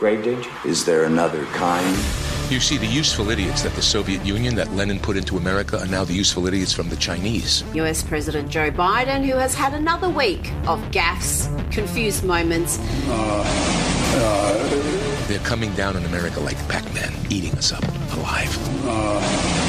grave danger? Is there another kind? You see, the useful idiots that the Soviet Union, that Lenin put into America, are now the useful idiots from the Chinese. U.S. President Joe Biden, who has had another week of gaffes, confused moments. They're coming down on America like Pac-Man, eating us up alive.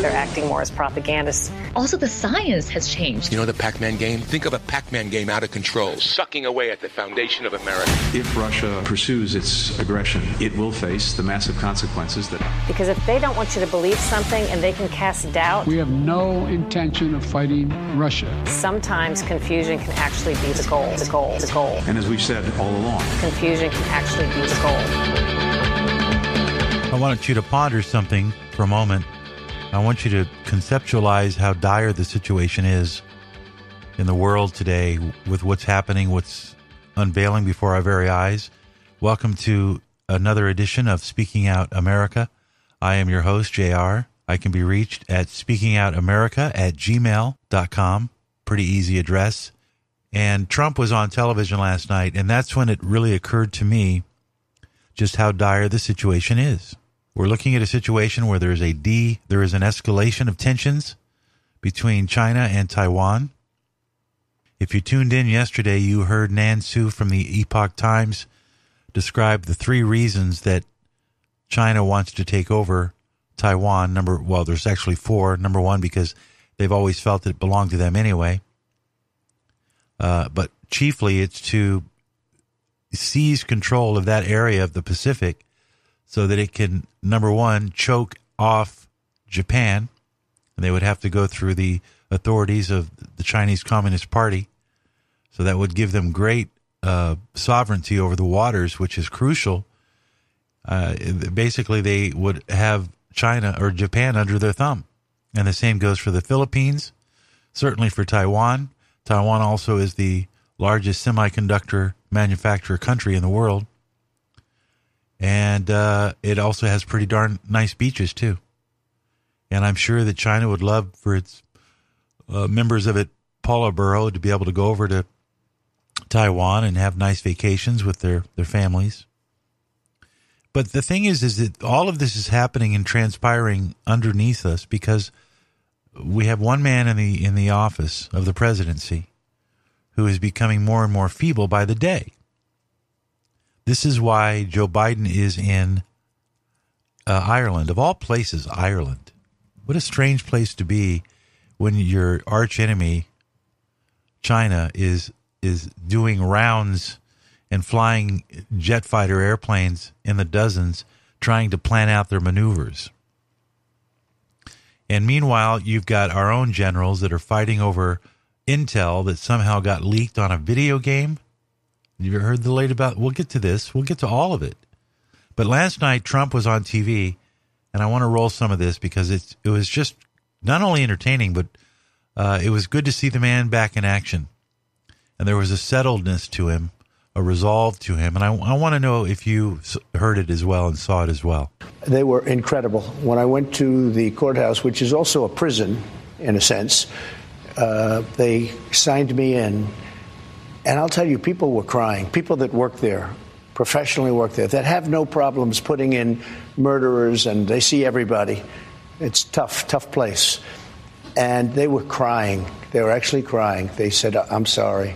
They're acting more as propagandists. Also, the science has changed. You know the Pac-Man game? Think of a Pac-Man game out of control, sucking away at the foundation of America. If Russia pursues its aggression, it will face the massive consequences that... Because if they don't want you to believe something and they can cast doubt... We have no intention of fighting Russia. Sometimes confusion can actually be the goal, the goal, the goal. And as we've said all along... Confusion can actually be the goal. I wanted you to ponder something for a moment. I want you to conceptualize how dire the situation is in the world today with what's happening, what's unveiling before our very eyes. Welcome to another edition of Speaking Out America. I am your host, JR. I can be reached at speakingoutamerica@gmail.com. Pretty easy address. And Trump was on television last night, and that's when it really occurred to me just how dire the situation is. We're looking at a situation where there is an escalation of tensions between China and Taiwan. If you tuned in yesterday, you heard Nan Su from the Epoch Times describe the three reasons that China wants to take over Taiwan. There's actually four. Number one, because they've always felt it belonged to them anyway. But chiefly, it's to seize control of that area of the Pacific so that it can, number one, choke off Japan. And they would have to go through the authorities of the Chinese Communist Party. So that would give them great sovereignty over the waters, which is crucial. Basically, they would have China or Japan under their thumb. And the same goes for the Philippines, certainly for Taiwan. Taiwan also is the largest semiconductor manufacturer country in the world. And it also has pretty darn nice beaches, too. And I'm sure that China would love for its members of its politburo to be able to go over to Taiwan and have nice vacations with their families. But the thing is that all of this is happening and transpiring underneath us because we have one man in the office of the presidency who is becoming more and more feeble by the day. This is why Joe Biden is in Ireland. Of all places, Ireland. What a strange place to be when your arch enemy, China, is doing rounds and flying jet fighter airplanes in the dozens, trying to plan out their maneuvers. And meanwhile, you've got our own generals that are fighting over intel that somehow got leaked on a video game. You heard the late about, we'll get to this. We'll get to all of it. But last night, Trump was on TV, and I want to roll some of this because it was just not only entertaining, but it was good to see the man back in action. And there was a settledness to him, a resolve to him. And I want to know if you heard it as well and saw it as well. They were incredible. When I went to the courthouse, which is also a prison, in a sense, they signed me in. And I'll tell you, people were crying. People that work there, professionally work there, that have no problems putting in murderers, and they see everybody. It's tough place. And they were crying. They were actually crying. They said, I'm sorry.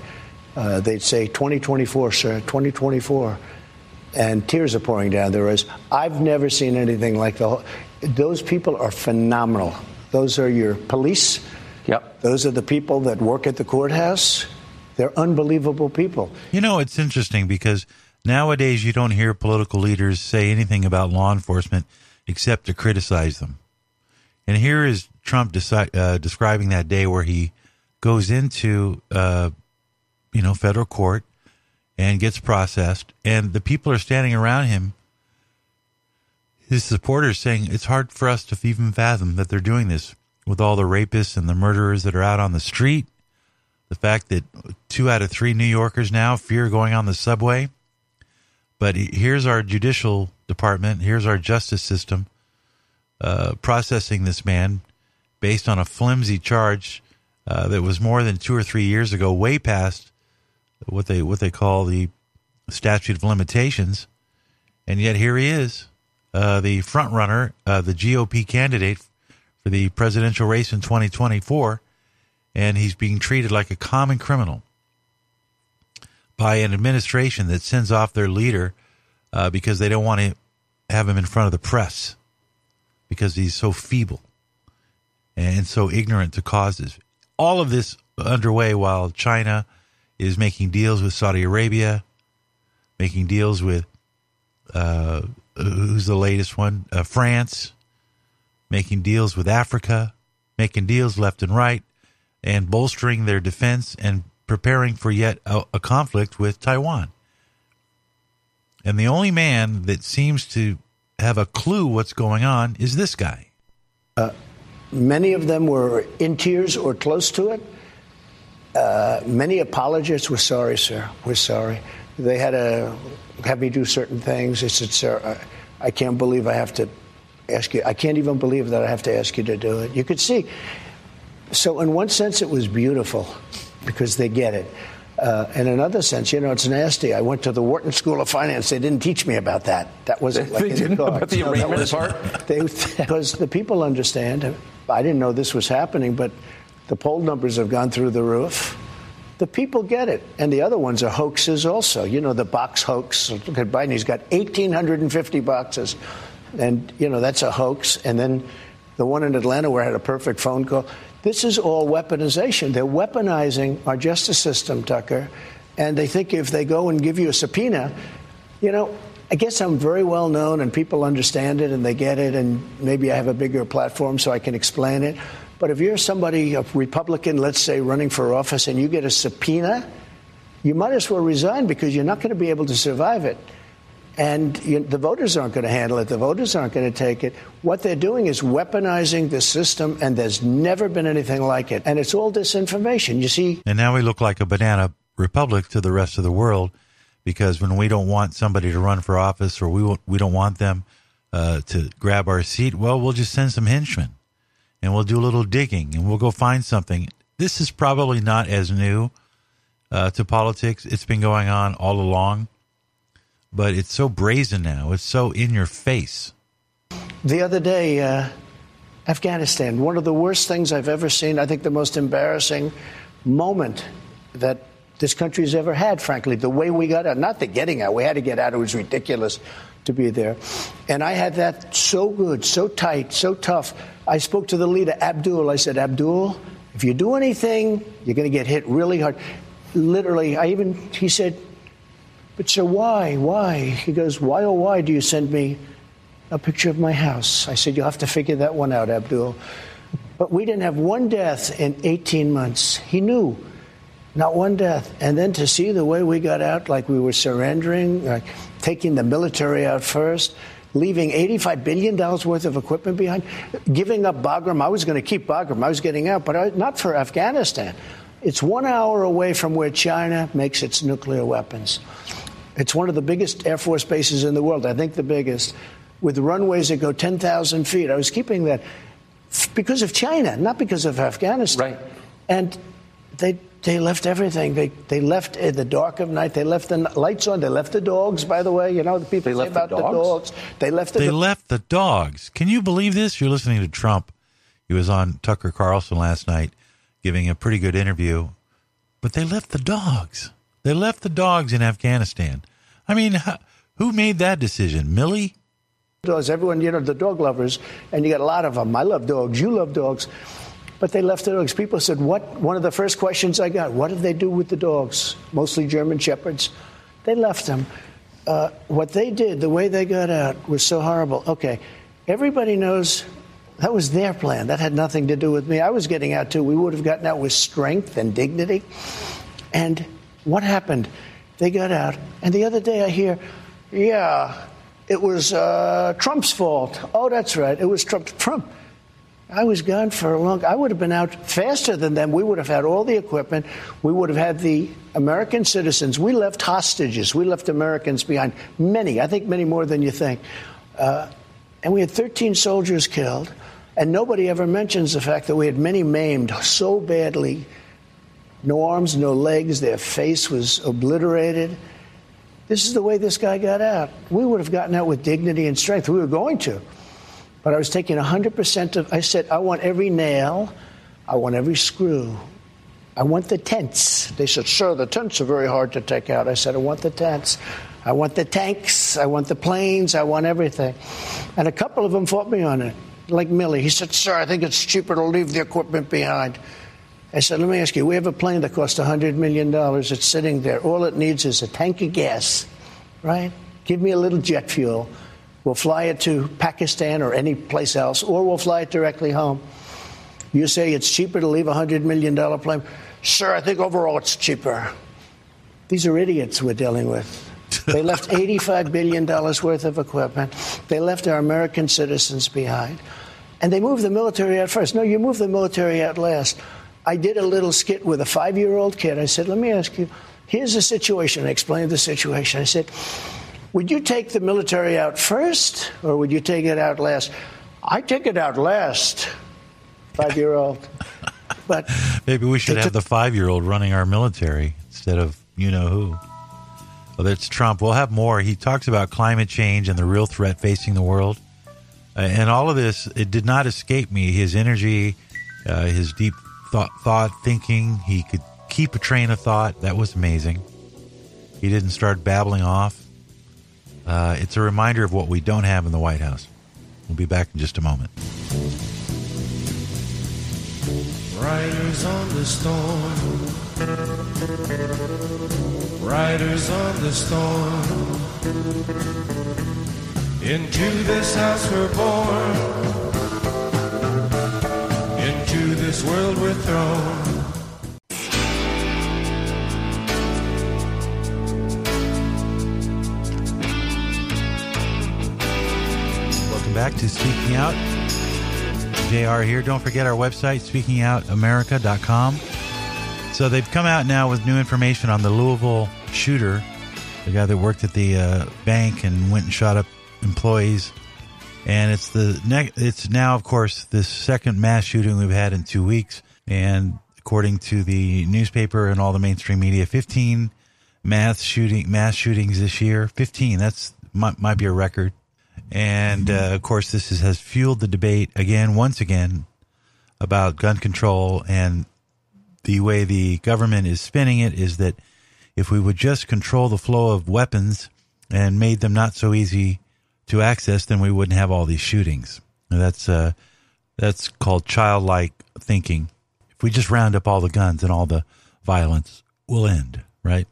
They'd say, 2024, sir, 2024. And tears are pouring down their eyes. I've never seen anything like those people are phenomenal. Those are your police. Yep. Those are the people that work at the courthouse. They're unbelievable people. You know, it's interesting because nowadays you don't hear political leaders say anything about law enforcement except to criticize them. And here is Trump describing that day where he goes into, federal court and gets processed. And the people are standing around him, his supporters, saying it's hard for us to even fathom that they're doing this with all the rapists and the murderers that are out on the street. The fact that 2 out of 3 New Yorkers now fear going on the subway. But here's our judicial department. Here's our justice system processing this man based on a flimsy charge that was more than 2 or 3 years ago, way past what they call the statute of limitations. And yet here he is, the front runner, the GOP candidate for the presidential race in 2024. And he's being treated like a common criminal by an administration that sends off their leader because they don't want to have him in front of the press because he's so feeble and so ignorant to causes. All of this underway while China is making deals with Saudi Arabia, making deals with, who's the latest one? France, making deals with Africa, making deals left and right, and bolstering their defense and preparing for yet a conflict with Taiwan. And the only man that seems to have a clue what's going on is this guy. Many of them were in tears or close to it. Many apologists were sorry, sir. We're sorry. They had to have me do certain things. I said, sir, I can't believe I have to ask you. I can't even believe that I have to ask you to do it. You could see. So in one sense, it was beautiful because they get it. In another sense, you know, it's nasty. I went to the Wharton School of Finance. They didn't teach me about that. That wasn't like in the cards. They didn't know about the arraignment part? Because the people understand. I didn't know this was happening, but the poll numbers have gone through the roof. The people get it. And the other ones are hoaxes also. You know, the box hoax. Look at Biden. He's got 1,850 boxes. And, you know, that's a hoax. And then the one in Atlanta where I had a perfect phone call. This is all weaponization. They're weaponizing our justice system, Tucker. And they think if they go and give you a subpoena, you know, I guess I'm very well known and people understand it and they get it. And maybe I have a bigger platform so I can explain it. But if you're somebody, a Republican, let's say, running for office and you get a subpoena, you might as well resign because you're not going to be able to survive it. And the voters aren't going to handle it. The voters aren't going to take it. What they're doing is weaponizing the system, and there's never been anything like it. And it's all disinformation, you see. And now we look like a banana republic to the rest of the world, because when we don't want somebody to run for office or we don't want them to grab our seat, well, we'll just send some henchmen, and we'll do a little digging, and we'll go find something. This is probably not as new to politics. It's been going on all along. But it's so brazen now. It's so in your face. The other day, Afghanistan, one of the worst things I've ever seen. I think the most embarrassing moment that this country's ever had, frankly, the way we got out, not the getting out. We had to get out. It was ridiculous to be there. And I had that so good, so tight, so tough. I spoke to the leader, Abdul. I said, Abdul, if you do anything, you're going to get hit really hard. Literally, he said, but sir, why? Why? He goes, why oh why do you send me a picture of my house? I said, you'll have to figure that one out, Abdul. But we didn't have one death in 18 months. He knew. Not one death. And then to see the way we got out, like we were surrendering, like taking the military out first, leaving $85 billion worth of equipment behind, giving up Bagram. I was going to keep Bagram. I was getting out, but not for Afghanistan. It's 1 hour away from where China makes its nuclear weapons. It's one of the biggest Air Force bases in the world, I think the biggest, with runways that go 10,000 feet. I was keeping that because of China, not because of Afghanistan. Right. And they left everything. They left in the dark of night. They left the lights on. They left the dogs, by the way. You know, the people say about the dogs. They left the dogs. They left the dogs. Can you believe this? You're listening to Trump. He was on Tucker Carlson last night giving a pretty good interview. But they left the dogs. They left the dogs in Afghanistan. I mean, who made that decision? Millie? Everyone, you know, the dog lovers, and you got a lot of them. I love dogs. You love dogs. But they left the dogs. People said, what? One of the first questions I got, what did they do with the dogs? Mostly German shepherds. They left them. What they did, the way they got out, was so horrible. Okay, everybody knows that was their plan. That had nothing to do with me. I was getting out, too. We would have gotten out with strength and dignity. And what happened? They got out. And the other day I hear, yeah, it was Trump's fault. Oh, that's right. It was Trump. Trump. I was gone for a long. I would have been out faster than them. We would have had all the equipment. We would have had the American citizens. We left hostages. We left Americans behind. Many. I think many more than you think. And we had 13 soldiers killed. And nobody ever mentions the fact that we had many maimed so badly. No arms, no legs. Their face was obliterated. This is the way this guy got out. We would have gotten out with dignity and strength. We were going to. But I was taking 100% of, I said, I want every nail. I want every screw. I want the tents. They said, sir, the tents are very hard to take out. I said, I want the tents. I want the tanks. I want the planes. I want everything. And a couple of them fought me on it, like Millie. He said, sir, I think it's cheaper to leave the equipment behind. I said, let me ask you, we have a plane that costs $100 million. It's sitting there. All it needs is a tank of gas, right? Give me a little jet fuel. We'll fly it to Pakistan or any place else, or we'll fly it directly home. You say it's cheaper to leave a $100 million plane. Sir, I think overall it's cheaper. These are idiots we're dealing with. They left $85 billion worth of equipment. They left our American citizens behind. And they moved the military out first. No, you move the military out last. I did a little skit with a 5-year-old kid. I said, let me ask you, here's the situation. I explained the situation. I said, would you take the military out first or would you take it out last? I take it out last, 5-year-old. But maybe we should have the 5-year-old running our military instead of you-know-who. Well, that's Trump. We'll have more. He talks about climate change and the real threat facing the world. And all of this, it did not escape me. His energy, his deep thinking. He could keep a train of thought. That was amazing. He didn't start babbling off. It's a reminder of what we don't have in the White House. We'll be back in just a moment. Riders on the storm. Riders on the storm. Into this house we're born. Into this world we're thrown. Welcome back to Speaking Out. JR here. Don't forget our website, speakingoutamerica.com. So they've come out now with new information on the Louisville shooter, the guy that worked at the bank and went and shot up employees. And it's the it's now, of course, the second mass shooting we've had in 2 weeks. And according to the newspaper and all the mainstream media, 15 mass shootings this year. 15. That's might be a record. And of course, this has fueled the debate once again about gun control. And the way the government is spinning it is that if we would just control the flow of weapons and made them not so easy to access, then we wouldn't have all these shootings. And that's called childlike thinking. If we just round up all the guns and all the violence will end, right?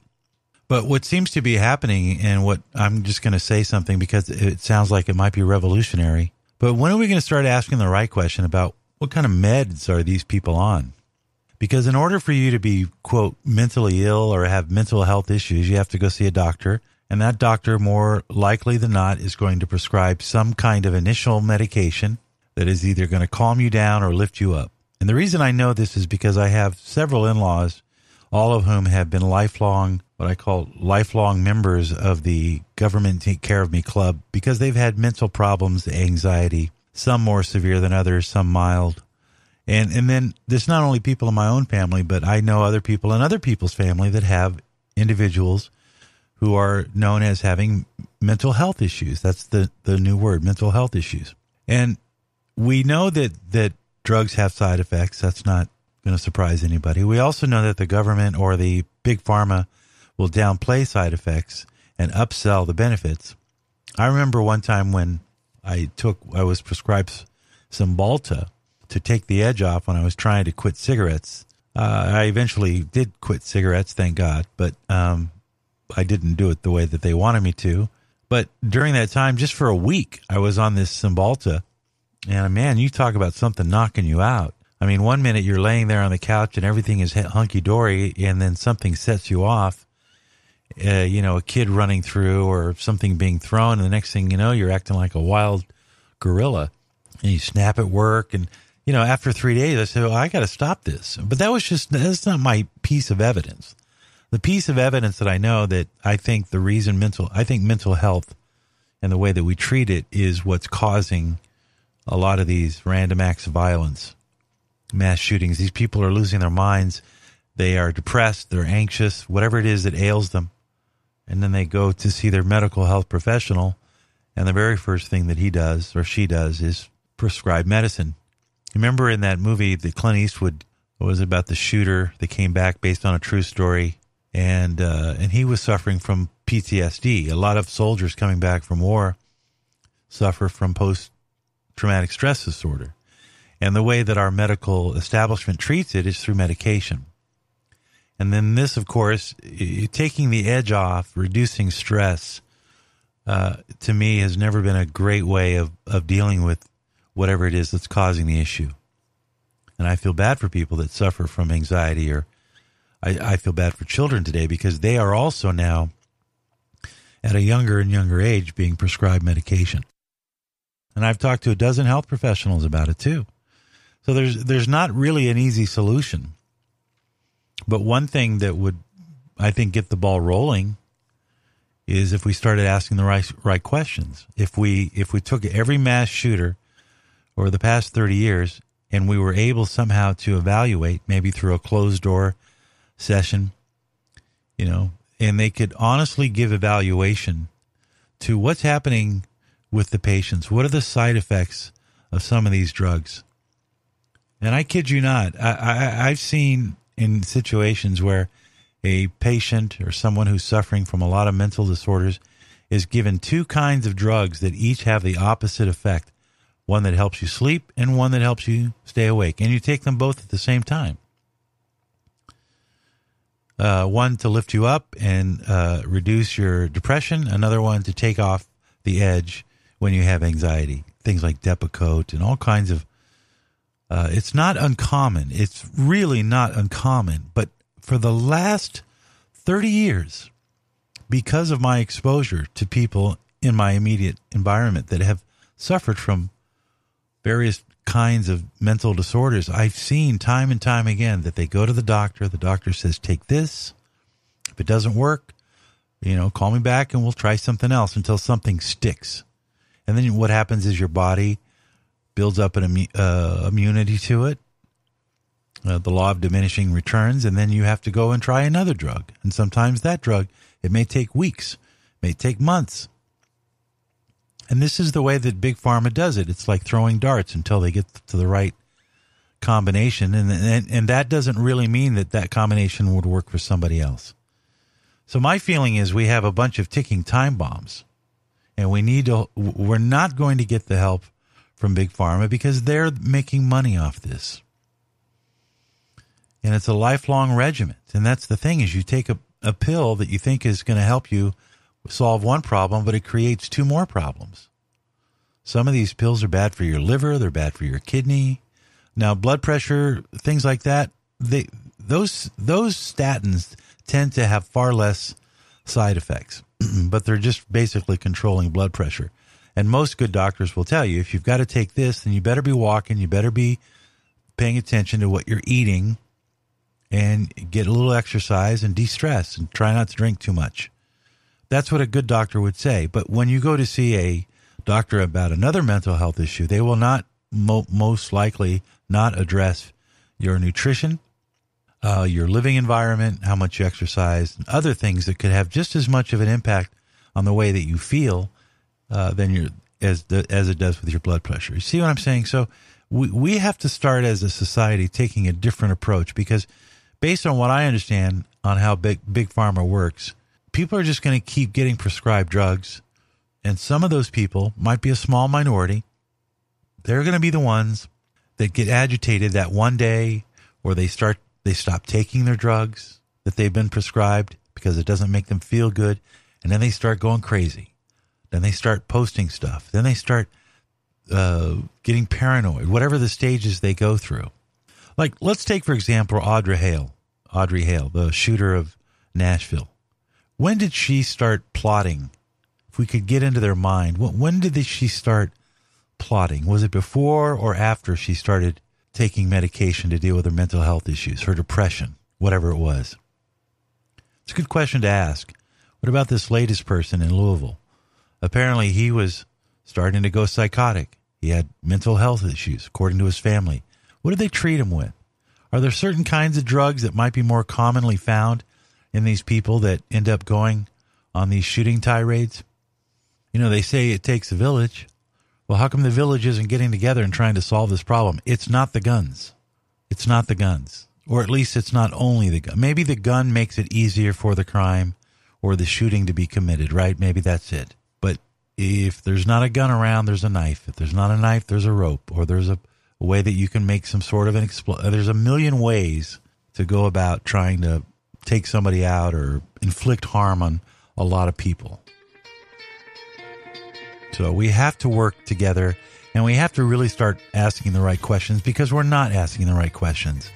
But what seems to be happening, and what I'm just going to say something because it sounds like it might be revolutionary, but when are we going to start asking the right question about what kind of meds are these people on? Because in order for you to be, quote, mentally ill or have mental health issues, you have to go see a doctor. And that doctor, more likely than not, is going to prescribe some kind of initial medication that is either going to calm you down or lift you up. And the reason I know this is because I have several in-laws, all of whom have been lifelong, what I call lifelong members of the Government Take Care of Me Club, because they've had mental problems, anxiety, some more severe than others, some mild. And then there's not only people in my own family, but I know other people in other people's family that have individuals who are known as having mental health issues. That's the new word, mental health issues. And we know that drugs have side effects. That's not going to surprise anybody. We also know that the government or the big pharma will downplay side effects and upsell the benefits. I remember one time when I was prescribed Cymbalta to take the edge off when I was trying to quit cigarettes. I eventually did quit cigarettes, thank God, but I didn't do it the way that they wanted me to. But during that time, just for a week, I was on this Cymbalta. And man, you talk about something knocking you out. I mean, one minute you're laying there on the couch and everything is hunky-dory, and then something sets you off. A kid running through or something being thrown. And the next thing you know, you're acting like a wild gorilla. And you snap at work. And, after 3 days, I said, well, I got to stop this. But that's not my piece of evidence. The piece of evidence that I know that I think the reason mental health and the way that we treat it is what's causing a lot of these random acts of violence, mass shootings. These people are losing their minds. They are depressed. They're anxious, whatever it is that ails them. and then they go to see their medical health professional, and the very first thing that he does or she does is prescribe medicine. Remember in that movie, the Clint Eastwood, what was it about the shooter that came back based on a true story, and he was suffering from PTSD. A lot of soldiers coming back from war suffer from post-traumatic stress disorder. And the way that our medical establishment treats it is through medication. And then this, of course, taking the edge off, reducing stress, to me has never been a great way of dealing with whatever it is that's causing the issue. And I feel bad for people that suffer from anxiety, or I feel bad for children today because they are also now at a younger and younger age being prescribed medication. And I've talked to a dozen health professionals about it too. So there's not really an easy solution. But one thing that would, I think, get the ball rolling is if we started asking the right questions. If we took every mass shooter over the past 30 years and we were able somehow to evaluate, maybe through a closed door session, you know, and they could honestly give evaluation to what's happening with the patients. What are the side effects of some of these drugs? And I kid you not, I've seen in situations where a patient or someone who's suffering from a lot of mental disorders is given two kinds of drugs that each have the opposite effect, one that helps you sleep and one that helps you stay awake. And you take them both at the same time. One to lift you up and reduce your depression, another one to take off the edge when you have anxiety, things like Depakote and all kinds of, it's not uncommon. It's really not uncommon. But for the last 30 years, because of my exposure to people in my immediate environment that have suffered from various kinds of mental disorders, I've seen time and time again that they go to the doctor. The doctor says, take this. If it doesn't work, you know, call me back and we'll try something else until something sticks. And then what happens is your body builds up an immunity to it. The law of diminishing returns. And then you have to go and try another drug. And sometimes that drug, it may take weeks, may take months. And this is the way that Big Pharma does it. It's like throwing darts until they get to the right combination. And that doesn't really mean that that combination would work for somebody else. So my feeling is we have a bunch of ticking time bombs, and we're not going to get the help from Big Pharma because they're making money off this. And it's a lifelong regiment. And that's the thing, is you take a pill that you think is going to help you solve one problem, but it creates two more problems. Some of these pills are bad for your liver. They're bad for your kidney. Now, blood pressure, things like that, those statins tend to have far less side effects, but they're just basically controlling blood pressure. And most good doctors will tell you, if you've got to take this, then you better be walking, you better be paying attention to what you're eating, and get a little exercise and de-stress and try not to drink too much. That's what a good doctor would say. But when you go to see a doctor about another mental health issue, they will not most likely not address your nutrition, your living environment, how much you exercise, and other things that could have just as much of an impact on the way that you feel as it does with your blood pressure. You see what I'm saying? So we have to start as a society taking a different approach, because based on what I understand on how big pharma works, people are just going to keep getting prescribed drugs, and some of those people might be a small minority. They're going to be the ones that get agitated that one day, or they stop taking their drugs that they've been prescribed because it doesn't make them feel good. And then they start going crazy. Then they start posting stuff. Then they start getting paranoid, whatever the stages they go through. Like, let's take, for example, Audrey Hale, the shooter of Nashville. When did she start plotting? If we could get into their mind, when did she start plotting? Was it before or after she started taking medication to deal with her mental health issues, her depression, whatever it was? It's a good question to ask. What about this latest person in Louisville? Apparently he was starting to go psychotic. He had mental health issues, according to his family. What did they treat him with? Are there certain kinds of drugs that might be more commonly found in these people that end up going on these shooting tirades? You know, they say it takes a village. Well, how come the village isn't getting together and trying to solve this problem? It's not the guns. It's not the guns. Or at least it's not only the gun. Maybe the gun makes it easier for the crime or the shooting to be committed, right? Maybe that's it. But if there's not a gun around, there's a knife. If there's not a knife, there's a rope. Or there's a way that you can make some sort of an explosion. There's a million ways to go about trying to take somebody out or inflict harm on a lot of people. So we have to work together, and we have to really start asking the right questions, because we're not asking the right questions.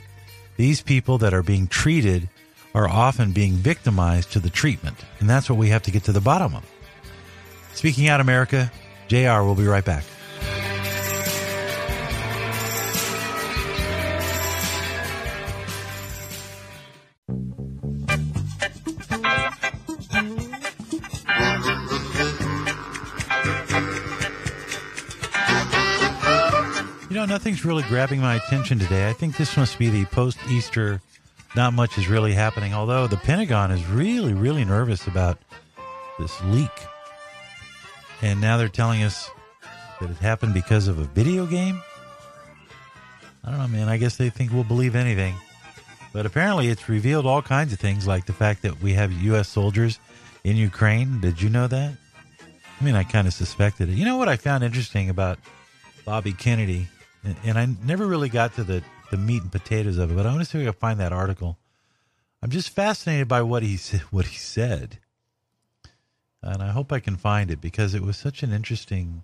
These people that are being treated are often being victimized to the treatment, and that's what we have to get to the bottom of. Speaking Out America, JR will be right back. Nothing's really grabbing my attention today. I think this must be the post-Easter, not much is really happening, although the Pentagon is really, really nervous about this leak. And now they're telling us that it happened because of a video game? I don't know, man. I guess they think we'll believe anything. But apparently it's revealed all kinds of things, like the fact that we have U.S. soldiers in Ukraine. Did you know that? I mean, I kind of suspected it. You know what I found interesting about Bobby Kennedy? And I never really got to the meat and potatoes of it, but I want to see if I can find that article. I'm just fascinated by what he said. And I hope I can find it, because it was such an interesting,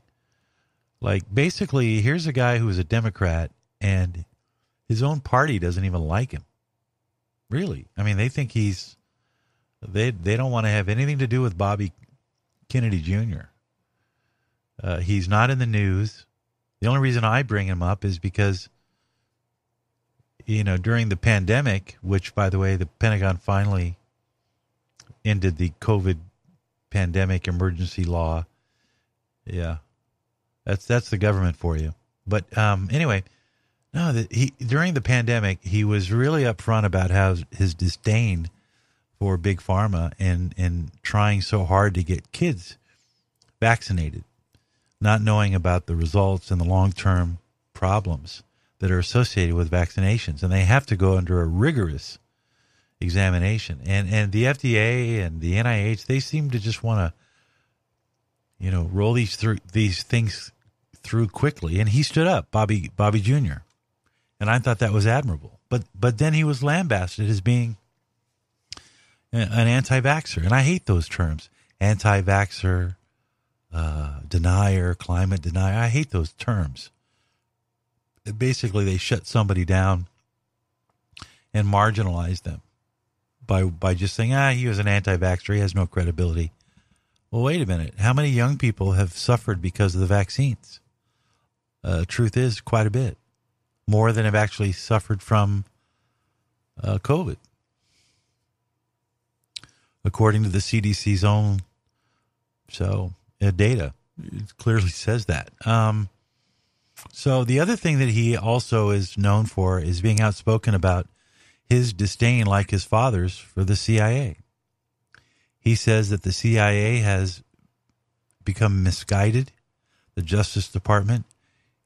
like, basically, here's a guy who was a Democrat, and his own party doesn't even like him. Really. I mean, they think they don't want to have anything to do with Bobby Kennedy Jr. He's not in the news. The only reason I bring him up is because, you know, during the pandemic, which, by the way, the Pentagon finally ended the COVID pandemic emergency law. Yeah, that's the government for you. But anyway, no, during the pandemic, he was really upfront about how his disdain for Big Pharma and trying so hard to get kids vaccinated, not knowing about the results and the long-term problems that are associated with vaccinations. And they have to go under a rigorous examination. And the FDA and the NIH, they seem to just want to, you know, roll these things through quickly. And he stood up, Bobby Jr. And I thought that was admirable. But then he was lambasted as being an anti-vaxxer. And I hate those terms, anti-vaxxer, denier, climate denier. I hate those terms. Basically, they shut somebody down and marginalize them by just saying, he was an anti-vaxxer, he has no credibility. Well, wait a minute. How many young people have suffered because of the vaccines? Truth is, quite a bit. More than have actually suffered from COVID. According to the CDC's own data, it clearly says that. So the other thing that he also is known for is being outspoken about his disdain, like his father's, for the CIA. He says that the CIA has become misguided. The Justice Department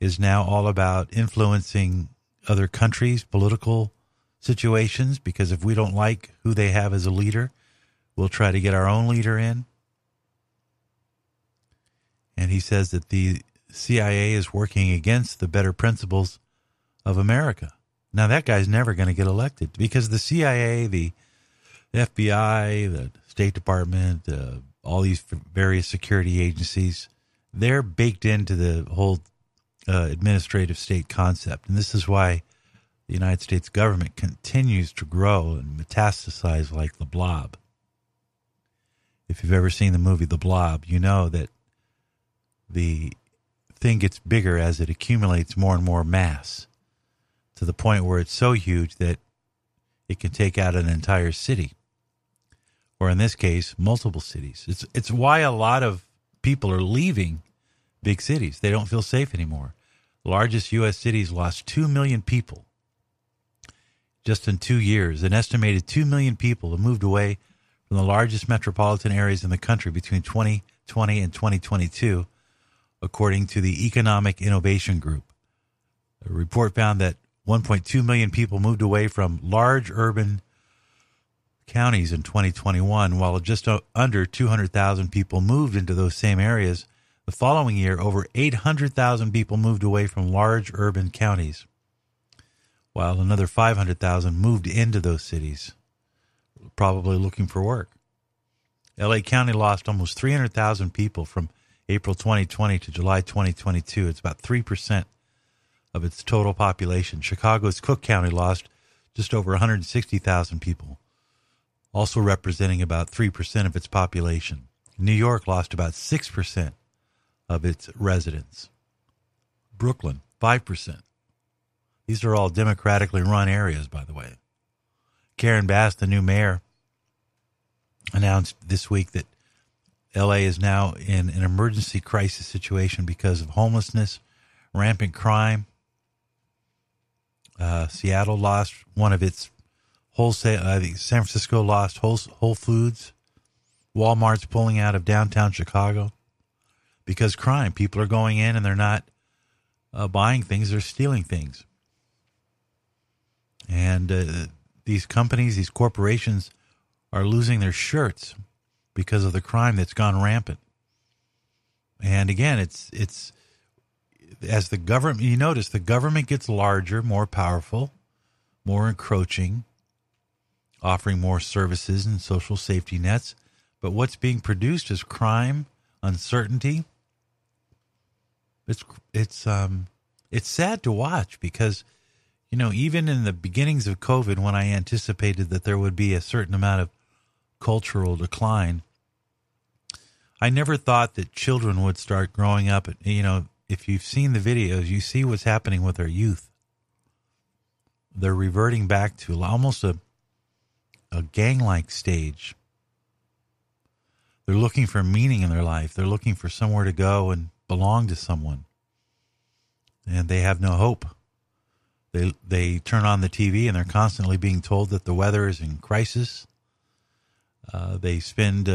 is now all about influencing other countries' political situations, because if we don't like who they have as a leader, we'll try to get our own leader in. And he says that the CIA is working against the better principles of America. Now, that guy's never going to get elected, because the CIA, the FBI, the State Department, all these various security agencies, they're baked into the whole administrative state concept. And this is why the United States government continues to grow and metastasize like The Blob. If you've ever seen the movie The Blob, you know that the thing gets bigger as it accumulates more and more mass, to the point where it's so huge that it can take out an entire city, or in this case, multiple cities. It's why a lot of people are leaving big cities. They don't feel safe anymore. The largest U.S. cities lost 2 million people just in 2 years. An estimated 2 million people have moved away from the largest metropolitan areas in the country between 2020 and 2022, according to the Economic Innovation Group. A report found that 1.2 million people moved away from large urban counties in 2021, while just under 200,000 people moved into those same areas. The following year, over 800,000 people moved away from large urban counties, while another 500,000 moved into those cities, probably looking for work. L.A. County lost almost 300,000 people from April 2020 to July 2022. It's about 3% of its total population. Chicago's Cook County lost just over 160,000 people, also representing about 3% of its population. New York lost about 6% of its residents. Brooklyn, 5%. These are all democratically run areas, by the way. Karen Bass, the new mayor, announced this week that L.A. is now in an emergency crisis situation because of homelessness, rampant crime. Seattle lost one of its wholesale. I think San Francisco lost Whole Foods. Walmart's pulling out of downtown Chicago because crime. People are going in and they're not buying things; they're stealing things. And these companies, these corporations, are losing their shirts because of the crime that's gone rampant. And again, it's as the government. You notice the government gets larger, more powerful, more encroaching, offering more services and social safety nets. But what's being produced is crime, uncertainty. It's sad to watch because, you know, even in the beginnings of COVID, when I anticipated that there would be a certain amount of cultural decline, I never thought that children would start growing up. You know, if you've seen the videos, you see what's happening with our youth. They're reverting back to almost a gang-like stage. They're looking for meaning in their life. They're looking for somewhere to go and belong to someone. And they have no hope. They turn on the TV and they're constantly being told that the weather is in crisis. They spend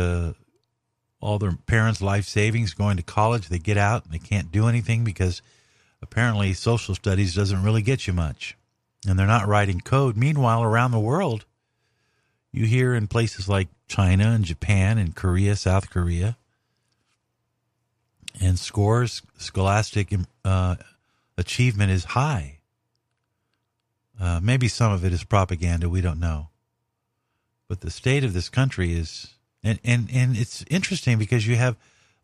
all their parents' life savings going to college. They get out and they can't do anything because apparently social studies doesn't really get you much. And they're not writing code. Meanwhile, around the world, you hear in places like China and Japan and Korea, South Korea, and scholastic achievement is high. Maybe some of it is propaganda. We don't know. But the state of this country is, and it's interesting because you have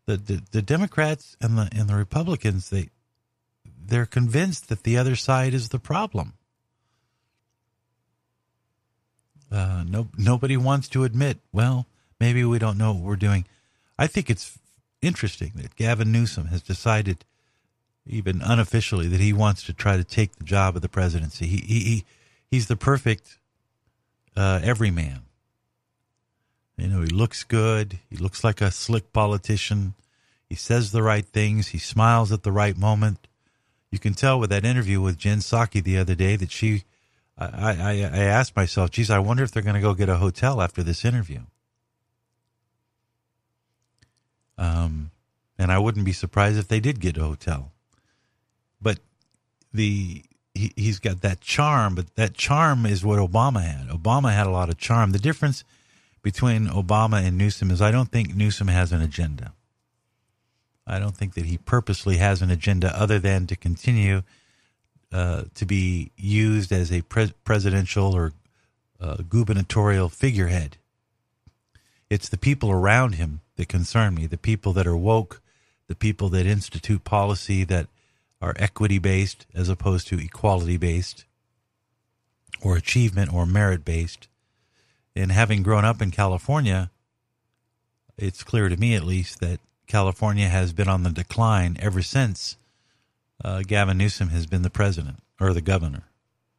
the Democrats and the Republicans, they're convinced that the other side is the problem. Nobody wants to admit, well, maybe we don't know what we're doing. I think it's interesting that Gavin Newsom has decided, even unofficially, that he wants to try to take the job of the presidency. He's the perfect everyman. You know, he looks good. He looks like a slick politician. He says the right things. He smiles at the right moment. You can tell with that interview with Jen Psaki the other day that I asked myself, geez, I wonder if they're going to go get a hotel after this interview. And I wouldn't be surprised if they did get a hotel. But he's got that charm, but that charm is what Obama had. Obama had a lot of charm. The difference between Obama and Newsom is I don't think Newsom has an agenda. I don't think that he purposely has an agenda other than to continue to be used as a presidential or gubernatorial figurehead. It's the people around him that concern me, the people that are woke, the people that institute policy that are equity-based as opposed to equality-based or achievement or merit-based. And having grown up in California, it's clear to me at least that California has been on the decline ever since Gavin Newsom has been the president or the governor.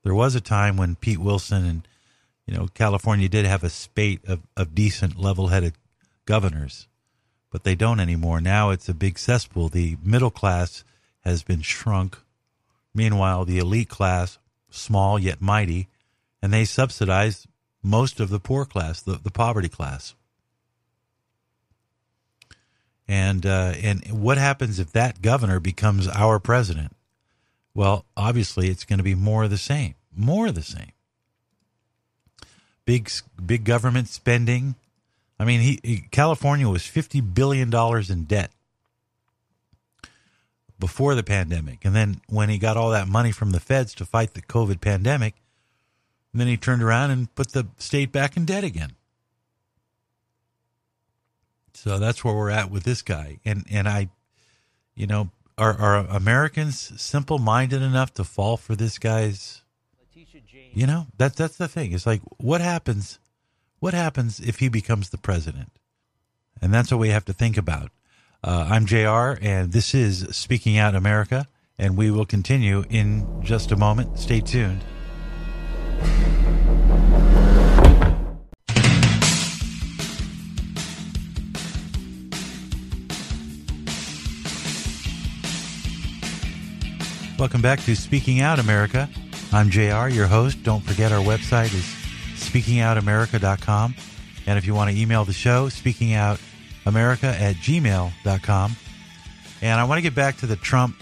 There was a time when Pete Wilson and, you know, California did have a spate of decent, level-headed governors, but they don't anymore. Now it's a big cesspool. The middle class has been shrunk. Meanwhile, the elite class, small yet mighty, and they subsidize most of the poor class, the poverty class. And what happens if that governor becomes our president? Well, obviously, it's going to be more of the same, Big government spending. I mean, California was $50 billion in debt before the pandemic. And then when he got all that money from the feds to fight the COVID pandemic, and then he turned around and put the state back in debt again. So that's where we're at with this guy. And I, you know, are Americans simple-minded enough to fall for this guy's, you know, that's the thing. It's like, what happens if he becomes the president? And that's what we have to think about. I'm JR, and this is Speaking Out America, and we will continue in just a moment. Stay tuned. Welcome back to Speaking Out America. I'm JR, your host. Don't forget our website is speakingoutamerica.com. And if you want to email the show, speakingoutamerica@gmail.com. And I want to get back to the Trump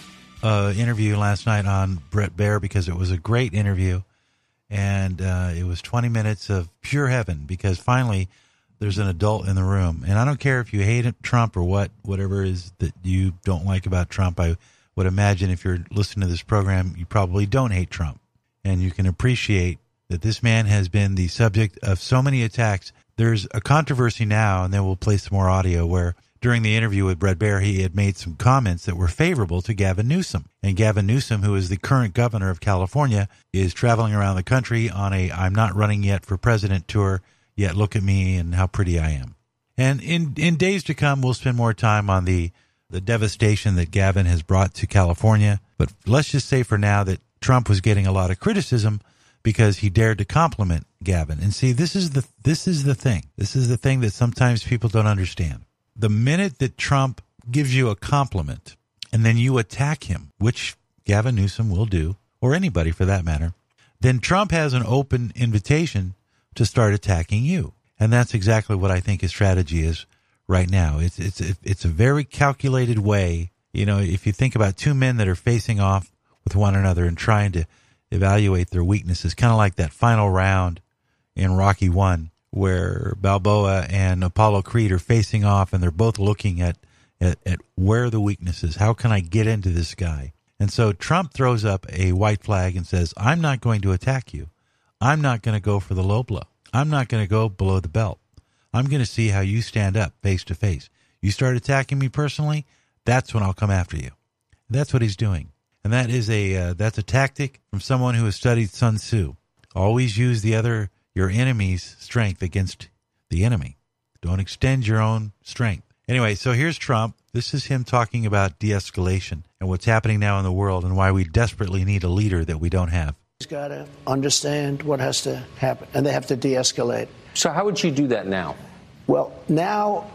interview last night on Bret Baier, because it was a great interview. And it was 20 minutes of pure heaven, because finally there's an adult in the room. And I don't care if you hate Trump or whatever it is that you don't like about Trump. I would imagine if you're listening to this program, you probably don't hate Trump. And you can appreciate that this man has been the subject of so many attacks. There's a controversy now, and then we'll play some more audio, where during the interview with Bret Baier, he had made some comments that were favorable to Gavin Newsom. And Gavin Newsom, who is the current governor of California, is traveling around the country on a I'm not running yet for president tour, yet look at me and how pretty I am. And in days to come, we'll spend more time on the devastation that Gavin has brought to California. But let's just say for now that Trump was getting a lot of criticism because he dared to compliment Gavin. And see, this is the thing. This is the thing that sometimes people don't understand. The minute that Trump gives you a compliment and then you attack him, which Gavin Newsom will do, or anybody for that matter, then Trump has an open invitation to start attacking you. And that's exactly what I think his strategy is right now. It's a very calculated way. You know, if you think about two men that are facing off with one another and trying to evaluate their weaknesses, kind of like that final round in Rocky I, where Balboa and Apollo Creed are facing off, and they're both looking at where the weakness is. How can I get into this guy? And so Trump throws up a white flag and says, I'm not going to attack you. I'm not going to go for the low blow. I'm not going to go below the belt. I'm going to see how you stand up face to face. You start attacking me personally, that's when I'll come after you. That's what he's doing. And that is that's a tactic from someone who has studied Sun Tzu. Always use your enemy's strength against the enemy. Don't extend your own strength. Anyway, so here's Trump. This is him talking about de-escalation and what's happening now in the world and why we desperately need a leader that we don't have. He's got to understand what has to happen, and they have to de-escalate. So how would you do that now? Well, now,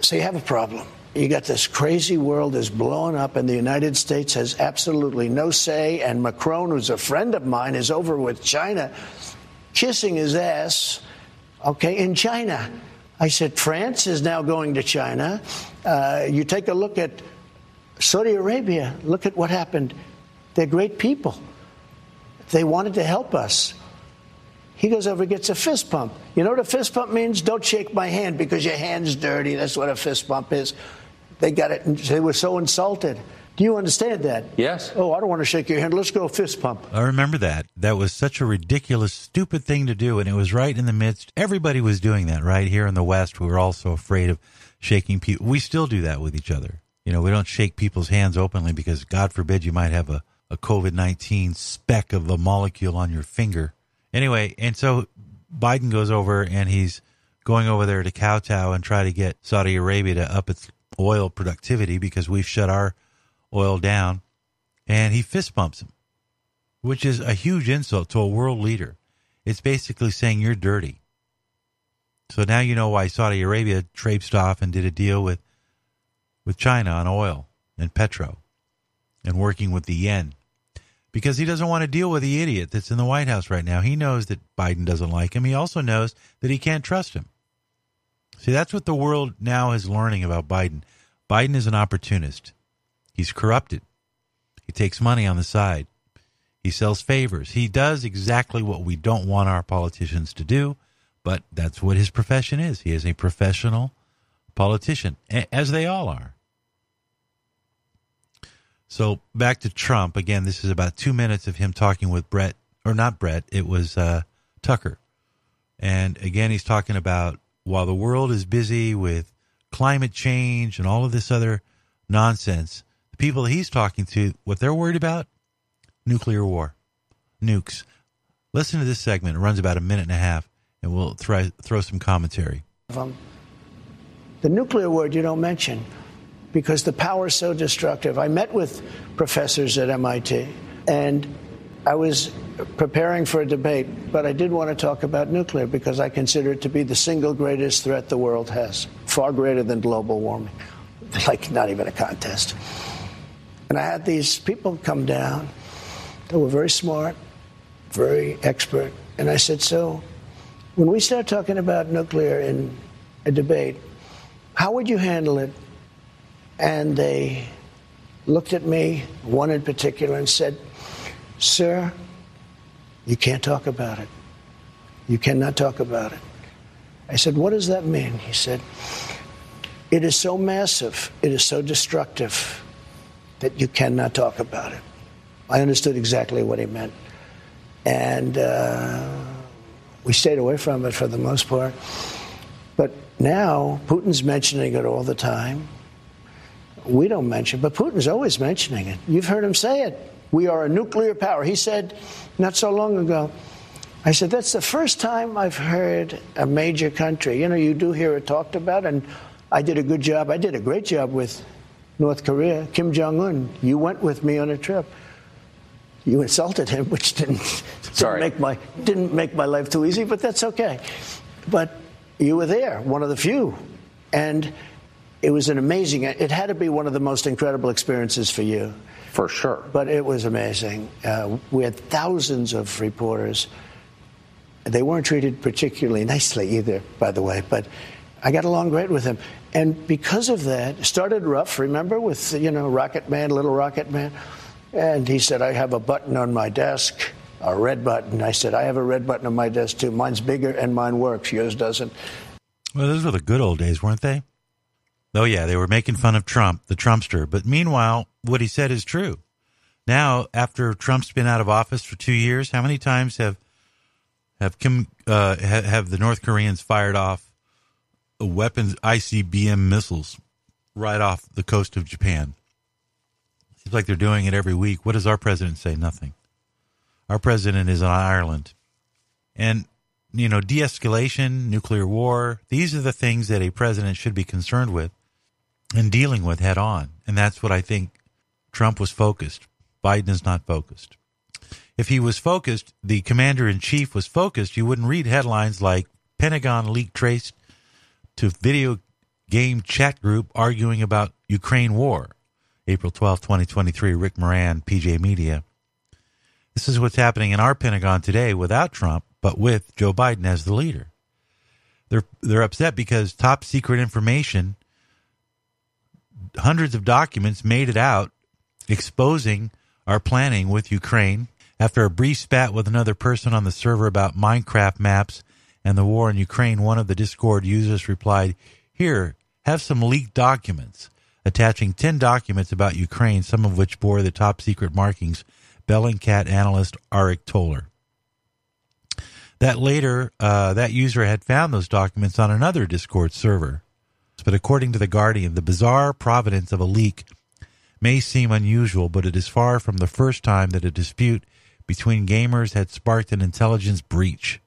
so you have a problem. You got this crazy world is blowing up, and the United States has absolutely no say. And Macron, who's a friend of mine, is over with China, kissing his ass, okay, in China. I said, France is now going to China. You take a look at Saudi Arabia. Look at what happened. They're great people. They wanted to help us. He goes over, gets a fist pump. You know what a fist pump means? Don't shake my hand because your hand's dirty. That's what a fist pump is. They got it. They were so insulted. Do you understand that? Yes. Oh, I don't want to shake your hand. Let's go fist pump. I remember that. That was such a ridiculous, stupid thing to do. And it was right in the midst. Everybody was doing that right here in the West. We were all so afraid of shaking people. We still do that with each other. You know, we don't shake people's hands openly because, God forbid, you might have a COVID-19 speck of a molecule on your finger. Anyway, and so Biden goes over and he's going over there to kowtow and try to get Saudi Arabia to up its oil productivity because we've shut our oil down, and he fist bumps him, which is a huge insult to a world leader. It's basically saying you're dirty. So now you know why Saudi Arabia traipsed off and did a deal with China on oil and petro and working with the yen, because he doesn't want to deal with the idiot that's in the White House right now. He knows that Biden doesn't like him. He also knows that he can't trust him. See, that's what the world now is learning about Biden. Biden is an opportunist. He's corrupted. He takes money on the side. He sells favors. He does exactly what we don't want our politicians to do, but that's what his profession is. He is a professional politician, as they all are. So back to Trump. Again, this is about 2 minutes of him talking with Bret, or not Bret, it was Tucker. And again, he's talking about while the world is busy with climate change and all of this other nonsense, the people he's talking to, what they're worried about, nuclear war, nukes. Listen to this segment. It runs about a minute and a half, and we'll throw some commentary. The nuclear word you don't mention because the power is so destructive. I met with professors at MIT, and I was preparing for a debate, but I did want to talk about nuclear because I consider it to be the single greatest threat the world has, far greater than global warming, like not even a contest. And I had these people come down that were very smart, very expert. And I said, so when we start talking about nuclear in a debate, how would you handle it? And they looked at me, one in particular, and said, sir, you can't talk about it. You cannot talk about it. I said, what does that mean? He said, it is so massive, it is so destructive that you cannot talk about it. I understood exactly what he meant. And we stayed away from it for the most part. But now Putin's mentioning it all the time. We don't mention it, but Putin's always mentioning it. You've heard him say it. We are a nuclear power. He said not so long ago, I said, that's the first time I've heard a major country. You know, you do hear it talked about, and I did a good job. I did a great job with North Korea. Kim Jong-un, you went with me on a trip. You insulted him, which didn't make my life too easy, but that's okay. But you were there, one of the few. And it was an amazing, it had to be one of the most incredible experiences for you. For sure. But it was amazing. We had thousands of reporters. They weren't treated particularly nicely either, by the way, but I got along great with them. And because of that, started rough, remember, with, you know, Rocket Man, Little Rocket Man. And he said, I have a button on my desk, a red button. I said, I have a red button on my desk, too. Mine's bigger and mine works. Yours doesn't. Well, those were the good old days, weren't they? Oh, yeah, they were making fun of Trump, the Trumpster. But meanwhile, what he said is true. Now, after Trump's been out of office for 2 years, how many times have the North Koreans fired off weapons, ICBM missiles right off the coast of Japan? Seems like they're doing it every week. What does our president say? Nothing. Our president is on Ireland. And you know, de-escalation, nuclear war, these are the things that a president should be concerned with and dealing with head on. And that's what I think Trump was focused. Biden is not focused. If he was focused, the commander-in-chief was focused, you wouldn't read headlines like Pentagon leak traced to video game chat group arguing about Ukraine war. April 12, 2023, Rick Moran, PJ Media. This is what's happening in our Pentagon today without Trump, but with Joe Biden as the leader. They're upset because top secret information, hundreds of documents made it out, exposing our planning with Ukraine after a brief spat with another person on the server about Minecraft maps and the war in Ukraine. One of the Discord users replied, here, have some leaked documents, attaching 10 documents about Ukraine, some of which bore the top secret markings, Bellingcat analyst Arik Toller. That later, that user had found those documents on another Discord server. But according to The Guardian, the bizarre provenance of a leak may seem unusual, but it is far from the first time that a dispute between gamers had sparked an intelligence breach.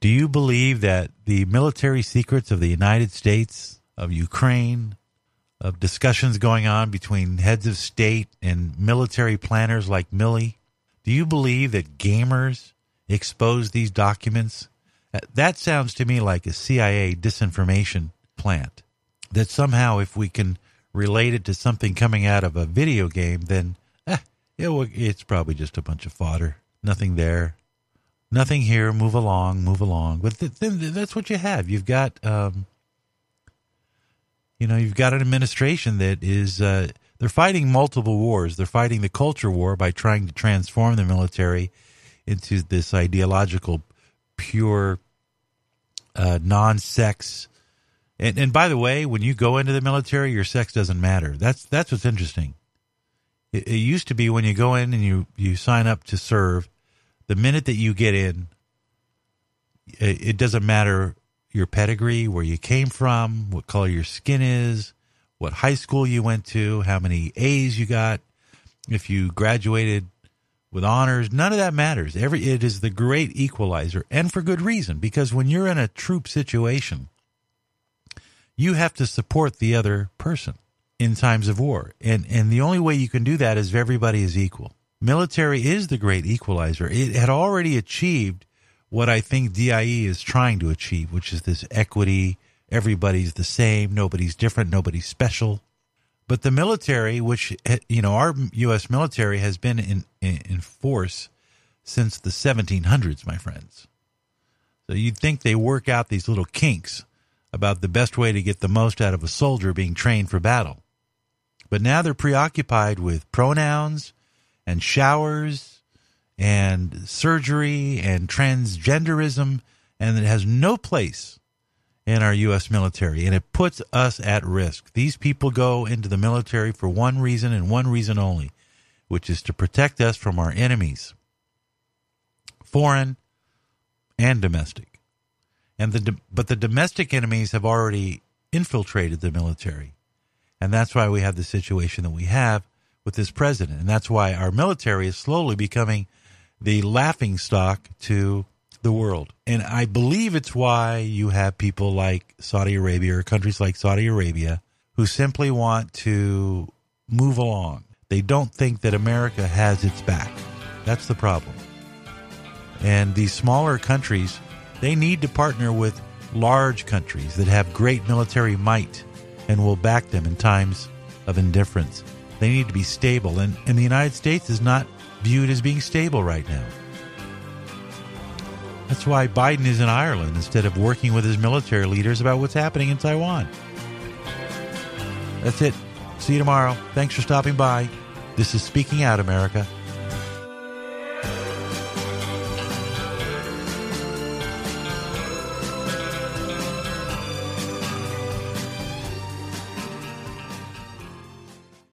Do you believe that the military secrets of the United States, of Ukraine, of discussions going on between heads of state and military planners like Millie, do you believe that gamers expose these documents? That sounds to me like a CIA disinformation plant, that somehow if we can relate it to something coming out of a video game, then it's probably just a bunch of fodder. Nothing there. Nothing here. Move along. But then that's what you have. You've got you know, you've got an administration that is, they're fighting multiple wars. They're fighting the culture war by trying to transform the military into this ideological, pure, non-sex. And by the way, when you go into the military, your sex doesn't matter. That's what's interesting. It used to be when you go in and you sign up to serve, the minute that you get in, it doesn't matter your pedigree, where you came from, what color your skin is, what high school you went to, how many A's you got, if you graduated with honors. None of that matters. It is the great equalizer, and for good reason, because when you're in a troop situation, you have to support the other person in times of war. And the only way you can do that is if everybody is equal. Military is the great equalizer. It had already achieved what I think DIE is trying to achieve, which is this equity. Everybody's the same. Nobody's different. Nobody's special. But the military, which, you know, our U.S. military has been in force since the 1700s, my friends. So you'd think they work out these little kinks about the best way to get the most out of a soldier being trained for battle. But now they're preoccupied with pronouns and showers and surgery and transgenderism, and it has no place in our U.S. military, and it puts us at risk. These people go into the military for one reason and one reason only, which is to protect us from our enemies, foreign and domestic. And but the domestic enemies have already infiltrated the military, and that's why we have the situation that we have with this president, and that's why our military is slowly becoming the laughing stock to the world. And I believe it's why you have people like Saudi Arabia, or countries like Saudi Arabia, who simply want to move along. They don't think that America has its back. That's the problem. And these smaller countries, they need to partner with large countries that have great military might and will back them in times of indifference. They need to be stable. And the United States is not viewed as being stable right now. That's why Biden is in Ireland instead of working with his military leaders about what's happening in Taiwan. That's it. See you tomorrow. Thanks for stopping by. This is Speaking Out America.